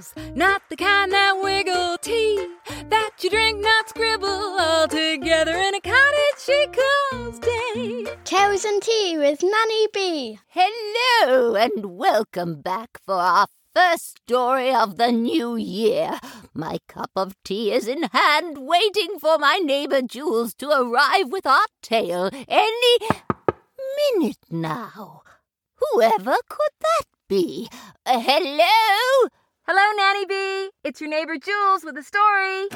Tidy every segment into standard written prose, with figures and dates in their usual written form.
was not the kind that wiggled tea that you drink, not scribble, all together in a cottage she calls day. Tales and Tea with Nanny B. Hello and welcome back for our first story of the new year. My cup of tea is in hand, waiting for my neighbor Jules to arrive with our tale any minute now. Whoever could that be? Hello? Hello, Nanny Bee. It's your neighbor Jules with a story.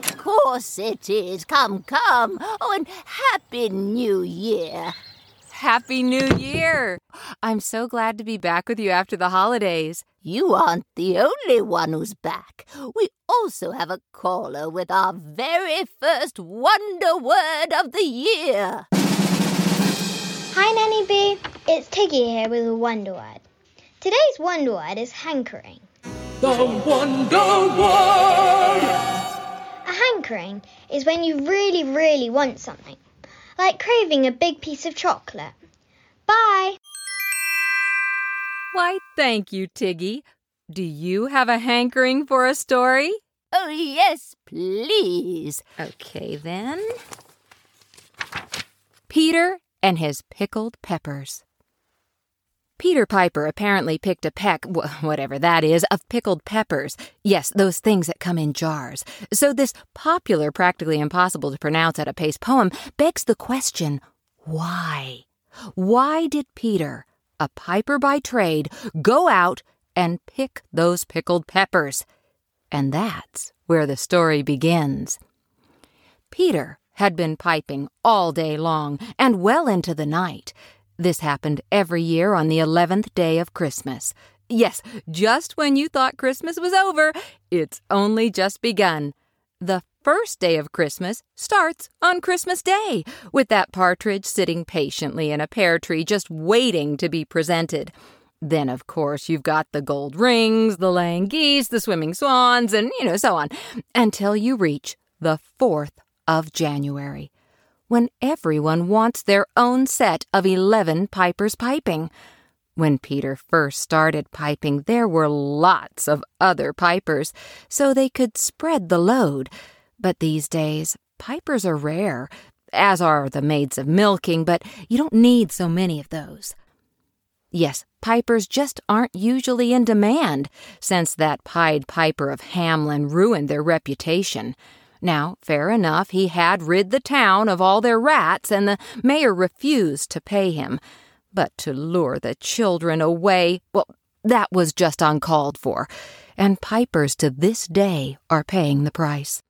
Of course it is. Come, come. Oh, and Happy New Year. Happy New Year. I'm so glad to be back with you after the holidays. You aren't the only one who's back. We also have a caller with our very first wonder word of the year. Hi, Nanny Bee. It's Tiggy here with a wonder word. Today's wonder word is hankering. The wonder word! A hankering is when you really, really want something. Like craving a big piece of chocolate. Bye! Why, thank you, Tiggy. Do you have a hankering for a story? Oh, yes, please. Okay, then. Peter and his Pickled Peppers. Peter Piper apparently picked a peck, whatever that is, of pickled peppers. Yes, those things that come in jars. So this popular, practically impossible to pronounce at a pace poem begs the question, why? Why did Peter, a piper by trade, go out and pick those pickled peppers? And that's where the story begins. Peter had been piping all day long and well into the night. This happened every year on the 11th day of Christmas. Yes, just when you thought Christmas was over, it's only just begun. The first day of Christmas starts on Christmas Day, with that partridge sitting patiently in a pear tree just waiting to be presented. Then, of course, you've got the gold rings, the laying geese, the swimming swans, and, so on, until you reach the 4th of January, when everyone wants their own set of 11 pipers piping. When Peter first started piping, there were lots of other pipers, so they could spread the load. But these days, pipers are rare, as are the maids of milking, but you don't need so many of those. Yes, pipers just aren't usually in demand, since that Pied Piper of Hamlin ruined their reputation. Now, fair enough, he had rid the town of all their rats, and the mayor refused to pay him. But to lure the children away, that was just uncalled for. And pipers to this day are paying the price.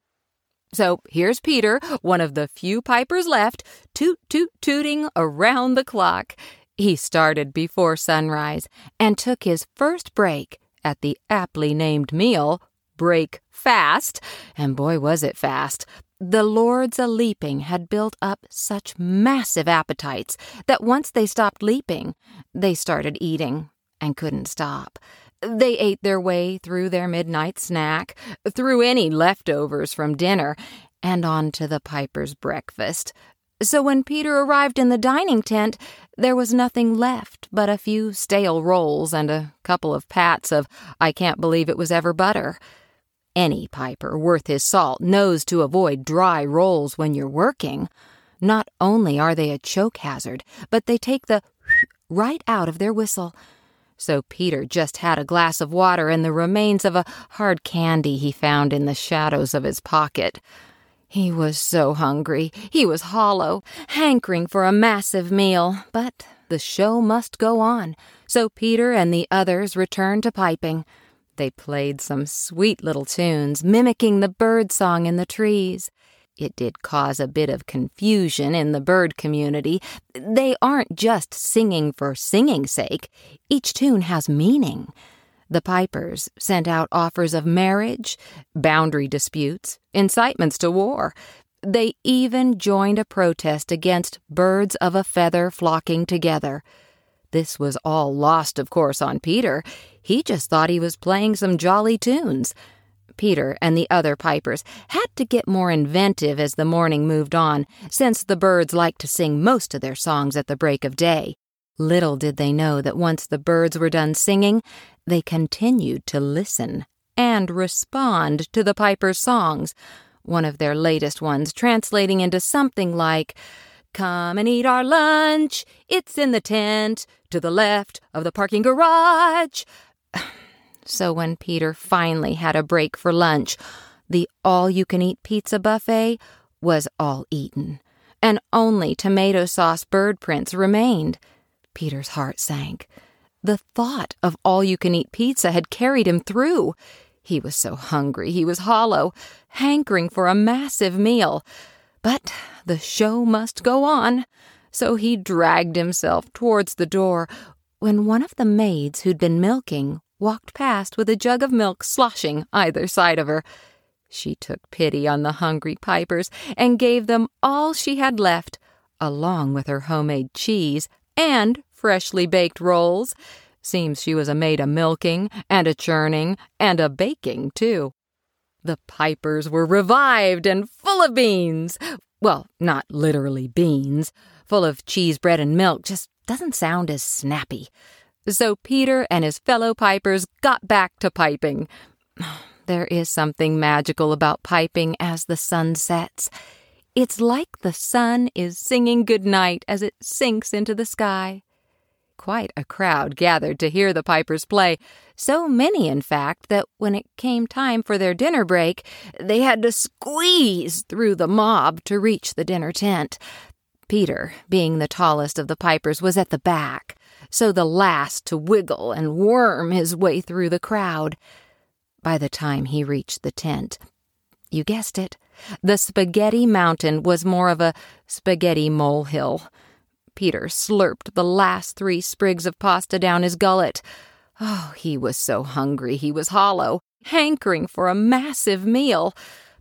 So here's Peter, one of the few pipers left, tooting around the clock. He started before sunrise and took his first break at the aptly named meal, break fast, and boy was it fast. The lords a-leaping had built up such massive appetites that once they stopped leaping, they started eating and couldn't stop. They ate their way through their midnight snack, through any leftovers from dinner, and on to the piper's breakfast. So when Peter arrived in the dining tent, there was nothing left but a few stale rolls and a couple of pats of I can't believe it was ever butter. Any piper worth his salt knows to avoid dry rolls when you're working. Not only are they a choke hazard, but they take the right out of their whistle. So Peter just had a glass of water and the remains of a hard candy he found in the shadows of his pocket. He was so hungry, he was hollow, hankering for a massive meal, but the show must go on. So Peter and the others returned to piping. They played some sweet little tunes, mimicking the bird song in the trees. It did cause a bit of confusion in the bird community. They aren't just singing for singing's sake. Each tune has meaning. The pipers sent out offers of marriage, boundary disputes, incitements to war. They even joined a protest against birds of a feather flocking together. This was all lost, of course, on Peter. He just thought he was playing some jolly tunes. Peter and the other pipers had to get more inventive as the morning moved on, since the birds liked to sing most of their songs at the break of day. Little did they know that once the birds were done singing, they continued to listen and respond to the Piper's songs, one of their latest ones translating into something like, "Come and eat our lunch, it's in the tent, to the left of the parking garage." So when Peter finally had a break for lunch, the all-you-can-eat pizza buffet was all eaten, and only tomato sauce bird prints remained. Peter's heart sank. The thought of all-you-can-eat pizza had carried him through. He was so hungry, he was hollow, hankering for a massive meal. But the show must go on, so he dragged himself towards the door when one of the maids who'd been milking walked past with a jug of milk sloshing either side of her. She took pity on the hungry Pipers and gave them all she had left, along with her homemade cheese and freshly baked rolls. Seems she was a maid of milking and a churning and a baking, too. The Pipers were revived and full of beans. Well, not literally beans. Full of cheese, bread, and milk just doesn't sound as snappy. So Peter and his fellow Pipers got back to piping. There is something magical about piping as the sun sets. It's like the sun is singing goodnight as it sinks into the sky. Quite a crowd gathered to hear the Pipers play, so many, in fact, that when it came time for their dinner break, they had to squeeze through the mob to reach the dinner tent. Peter, being the tallest of the Pipers, was at the back, so the last to wiggle and worm his way through the crowd. By the time he reached the tent, you guessed it, the spaghetti mountain was more of a spaghetti molehill. Peter slurped the last 3 sprigs of pasta down his gullet. Oh, he was so hungry he was hollow, hankering for a massive meal.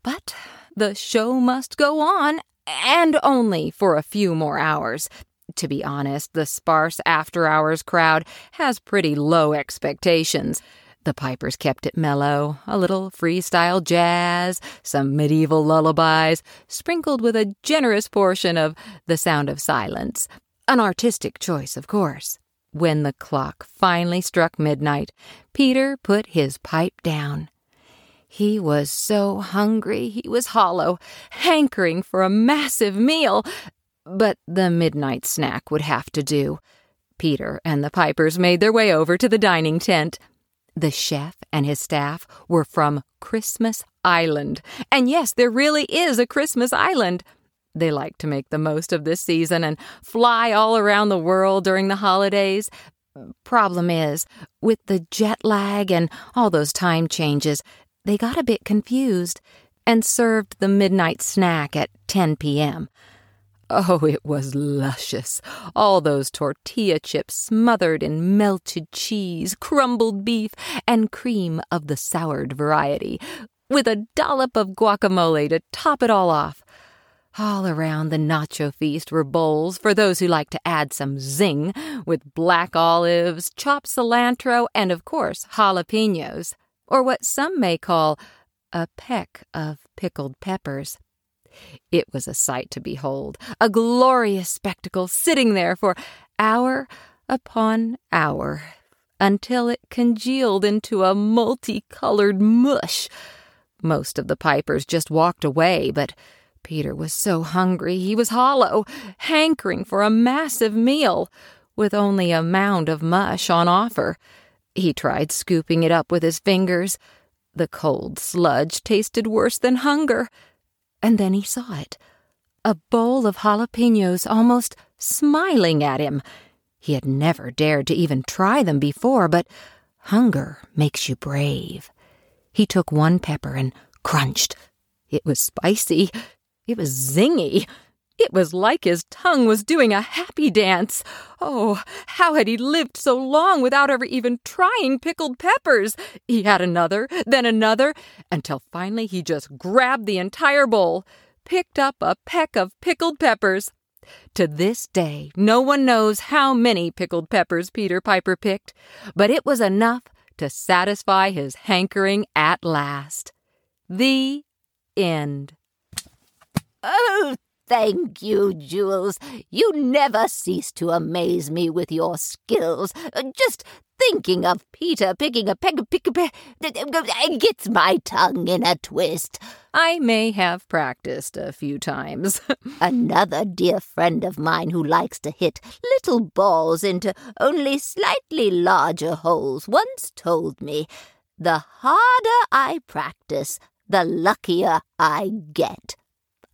But the show must go on, and only for a few more hours. To be honest, the sparse after-hours crowd has pretty low expectations. The Pipers kept it mellow, a little freestyle jazz, some medieval lullabies, sprinkled with a generous portion of The Sound of Silence. An artistic choice, of course. When the clock finally struck midnight, Peter put his pipe down. He was so hungry he was hollow, hankering for a massive meal. But the midnight snack would have to do. Peter and the Pipers made their way over to the dining tent. The chef and his staff were from Christmas Island. And yes, there really is a Christmas Island. They like to make the most of this season and fly all around the world during the holidays. Problem is, with the jet lag and all those time changes, they got a bit confused and served the midnight snack at 10 p.m. Oh, it was luscious. All those tortilla chips smothered in melted cheese, crumbled beef, and cream of the soured variety, with a dollop of guacamole to top it all off. All around the nacho feast were bowls for those who like to add some zing, with black olives, chopped cilantro, and, of course, jalapenos, or what some may call a peck of pickled peppers. It was a sight to behold, a glorious spectacle sitting there for hour upon hour until it congealed into a multicolored mush. Most of the Pipers just walked away, but Peter was so hungry he was hollow, hankering for a massive meal with only a mound of mush on offer. He tried scooping it up with his fingers. The cold sludge tasted worse than hunger. And then he saw it, a bowl of jalapenos almost smiling at him. He had never dared to even try them before, but hunger makes you brave. He took one pepper and crunched. It was spicy. It was zingy. It was like his tongue was doing a happy dance. Oh, how had he lived so long without ever even trying pickled peppers? He had another, then another, until finally he just grabbed the entire bowl, picked up a peck of pickled peppers. To this day, no one knows how many pickled peppers Peter Piper picked, but it was enough to satisfy his hankering at last. The end. Oh, Thank you, Jules. You never cease to amaze me with your skills. Just thinking of Peter picking a peck gets my tongue in a twist. I may have practiced a few times. Another dear friend of mine who likes to hit little balls into only slightly larger holes once told me, the harder I practice, the luckier I get.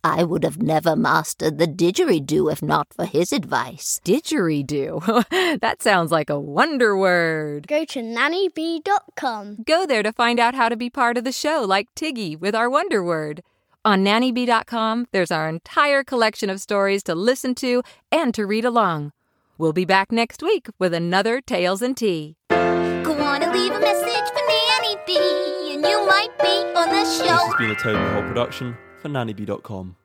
I would have never mastered the didgeridoo if not for his advice. Didgeridoo? That sounds like a wonder word. Go to nannybee.com. Go there to find out how to be part of the show like Tiggy with our wonder word. On nannybee.com, there's our entire collection of stories to listen to and to read along. We'll be back next week with another Tales and Tea. Go on and leave a message for Nanny Bee, and you might be on the show. This has been a Toby Hole production for nannybee.com.